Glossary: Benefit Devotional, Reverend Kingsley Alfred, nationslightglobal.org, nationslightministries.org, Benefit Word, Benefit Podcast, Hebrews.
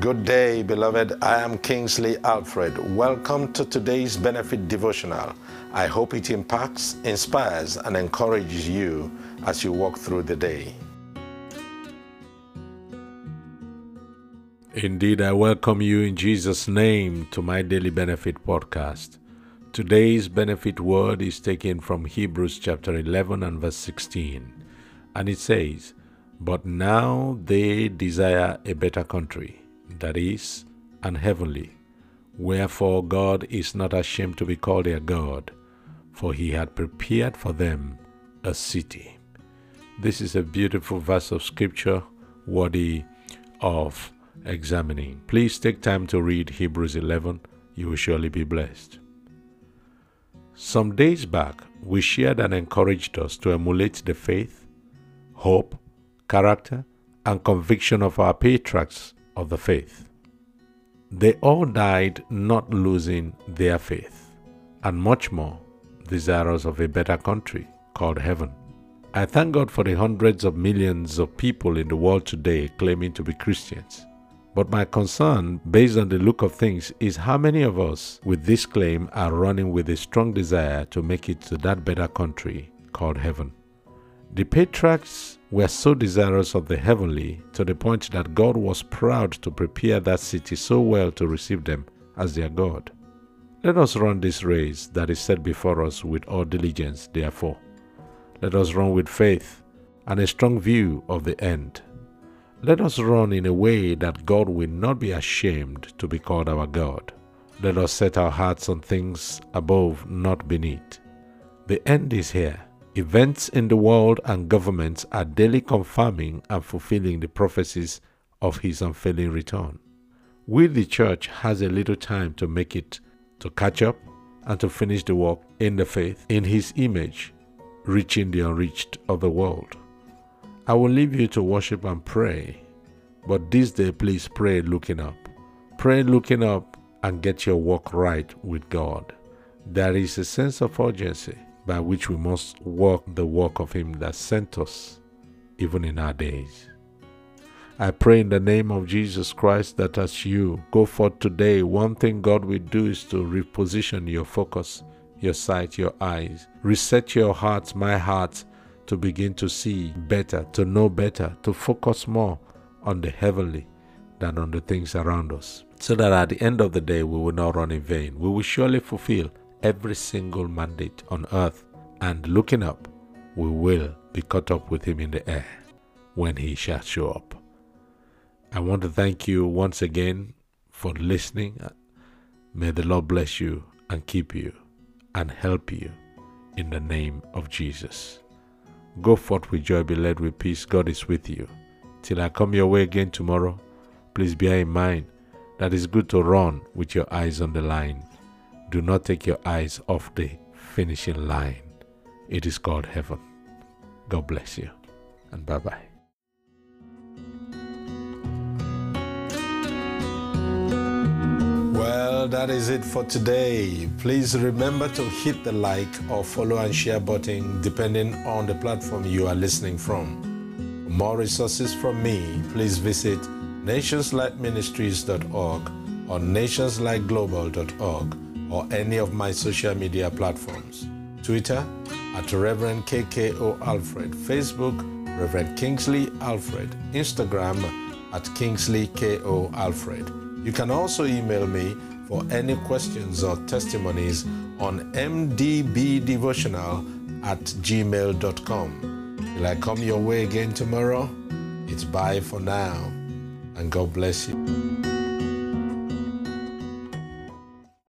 Good day, beloved. I am Kingsley Alfred. Welcome to today's Benefit Devotional. I hope it impacts, inspires, and encourages you as you walk through the day. Indeed, I welcome you in Jesus' name to my Daily Benefit Podcast. Today's Benefit Word is taken from Hebrews chapter 11 and verse 16. And it says, "But now they desire a better country, that is, an heavenly. Wherefore God is not ashamed to be called their God, for he had prepared for them a city." This is a beautiful verse of scripture worthy of examining. Please take time to read Hebrews 11. You will surely be blessed. Some days back, we shared and encouraged us to emulate the faith, hope, character, and conviction of our patriarchs of the faith. They all died not losing their faith, and much more, desirous of a better country called heaven. I thank God for the hundreds of millions of people in the world today claiming to be Christians. But my concern, based on the look of things, is how many of us with this claim are running with a strong desire to make it to that better country called heaven. The patriarchs were so desirous of the heavenly to the point that God was proud to prepare that city so well to receive them as their God. Let us run this race that is set before us with all diligence, therefore. Let us run with faith and a strong view of the end. Let us run in a way that God will not be ashamed to be called our God. Let us set our hearts on things above, not beneath. The end is here. Events in the world and governments are daily confirming and fulfilling the prophecies of his unfailing return. We, the church, has a little time to make it, to catch up, and to finish the work in the faith, in his image, reaching the unreached of the world. I will leave you to worship and pray, but this day please pray looking up. Pray looking up and get your walk right with God. There is a sense of urgency by which we must walk the walk of him that sent us, even in our days. I pray in the name of Jesus Christ that as you go forth today, one thing God will do is to reposition your focus, your sight, your eyes. Reset your hearts, my heart, to begin to see better, to know better, to focus more on the heavenly than on the things around us, so that at the end of the day, we will not run in vain. We will surely fulfill every single mandate on earth, and looking up, we will be caught up with him in the air when he shall show up. I want to thank you once again for listening. May the Lord bless you and keep you and help you in the name of Jesus. Go forth with joy, be led with peace. God is with you. Till I come your way again tomorrow, please bear in mind that it's good to run with your eyes on the line. Do not take your eyes off the finishing line. It is called heaven. God bless you, and bye-bye. Well, that is it for today. Please remember to hit the like or follow and share button depending on the platform you are listening from. For more resources from me, please visit nationslightministries.org or nationslightglobal.org. or any of my social media platforms. Twitter at Reverend KKO Alfred, Facebook Reverend Kingsley Alfred, Instagram at Kingsley KO Alfred. You can also email me for any questions or testimonies on mdbdevotional@gmail.com. Till I come your way again tomorrow, it's bye for now, and God bless you.